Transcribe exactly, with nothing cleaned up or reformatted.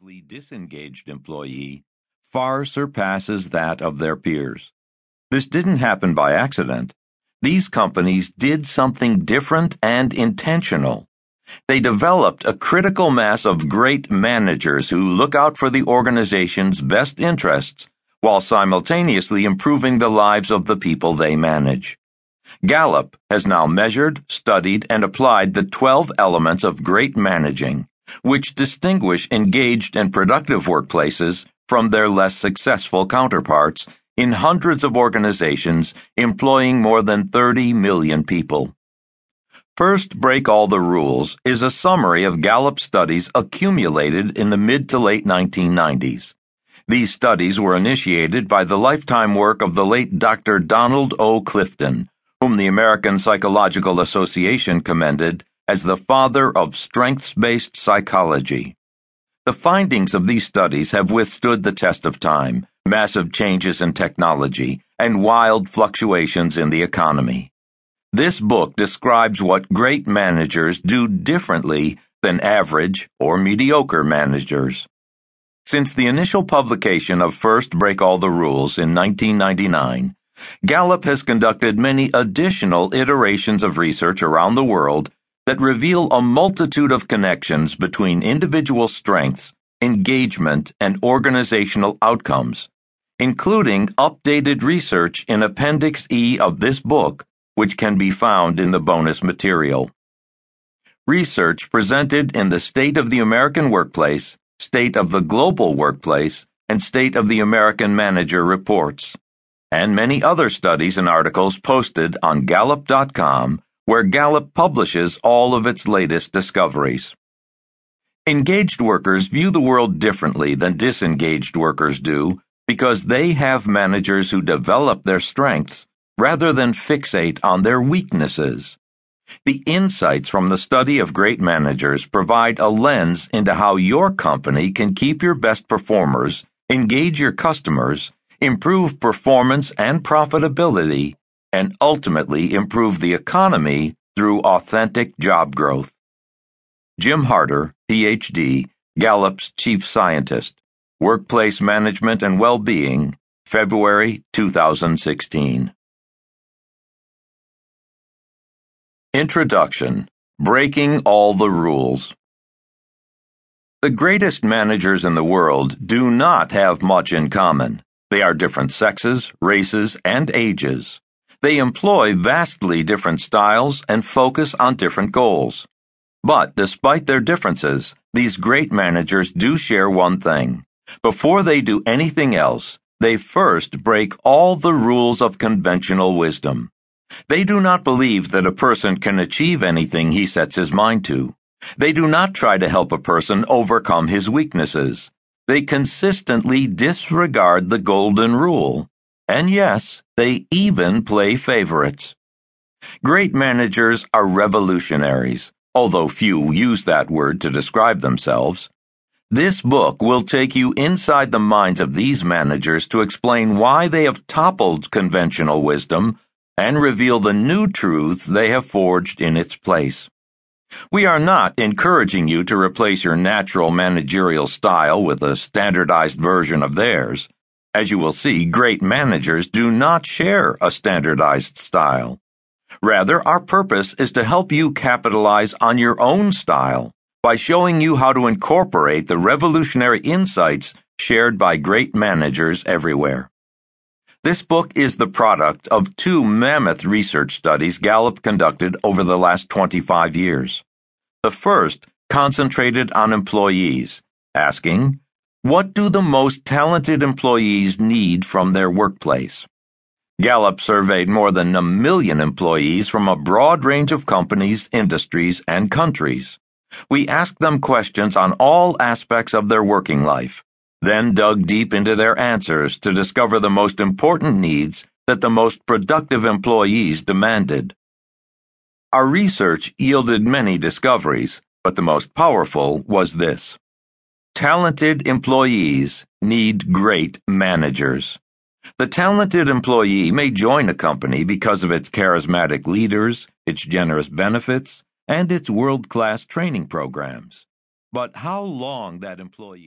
actively disengaged employee far surpasses that of their peers. This didn't happen by accident. These companies did something different and intentional. They developed a critical mass of great managers who look out for the organization's best interests while simultaneously improving the lives of the people they manage. Gallup has now measured, studied, and applied the twelve elements of great managing, which distinguish engaged and productive workplaces from their less successful counterparts in hundreds of organizations employing more than thirty million people. First Break All the Rules is a summary of Gallup studies accumulated in the mid to late nineteen nineties. These studies were initiated by the lifetime work of the late Doctor Donald O. Clifton, whom the American Psychological Association commended as the father of strengths-based psychology. The findings of these studies have withstood the test of time, massive changes in technology, and wild fluctuations in the economy. This book describes what great managers do differently than average or mediocre managers. Since the initial publication of First Break All the Rules in nineteen ninety-nine, Gallup has conducted many additional iterations of research around the world that reveal a multitude of connections between individual strengths, engagement, and organizational outcomes, including updated research in Appendix E of this book, which can be found in the bonus material. Research presented in the State of the American Workplace, State of the Global Workplace, and State of the American Manager reports, and many other studies and articles posted on Gallup dot com, where Gallup publishes all of its latest discoveries. Engaged workers view the world differently than disengaged workers do because they have managers who develop their strengths rather than fixate on their weaknesses. The insights from the study of great managers provide a lens into how your company can keep your best performers, engage your customers, improve performance and profitability, and ultimately improve the economy through authentic job growth. Jim Harter, P H D, Gallup's Chief Scientist, Workplace Management and Well-Being, February two thousand sixteen. Introduction: Breaking All the Rules. The greatest managers in the world do not have much in common. They are different sexes, races, and ages. They employ vastly different styles and focus on different goals. But despite their differences, these great managers do share one thing. Before they do anything else, they first break all the rules of conventional wisdom. They do not believe that a person can achieve anything he sets his mind to. They do not try to help a person overcome his weaknesses. They consistently disregard the golden rule. And yes, they even play favorites. Great managers are revolutionaries, although few use that word to describe themselves. This book will take you inside the minds of these managers to explain why they have toppled conventional wisdom and reveal the new truths they have forged in its place. We are not encouraging you to replace your natural managerial style with a standardized version of theirs. As you will see, great managers do not share a standardized style. Rather, our purpose is to help you capitalize on your own style by showing you how to incorporate the revolutionary insights shared by great managers everywhere. This book is the product of two mammoth research studies Gallup conducted over the last twenty-five years. The first concentrated on employees, asking, what do the most talented employees need from their workplace? Gallup surveyed more than a million employees from a broad range of companies, industries, and countries. We asked them questions on all aspects of their working life, then dug deep into their answers to discover the most important needs that the most productive employees demanded. Our research yielded many discoveries, but the most powerful was this. Talented employees need great managers. The talented employee may join a company because of its charismatic leaders, its generous benefits, and its world-class training programs. But how long that employee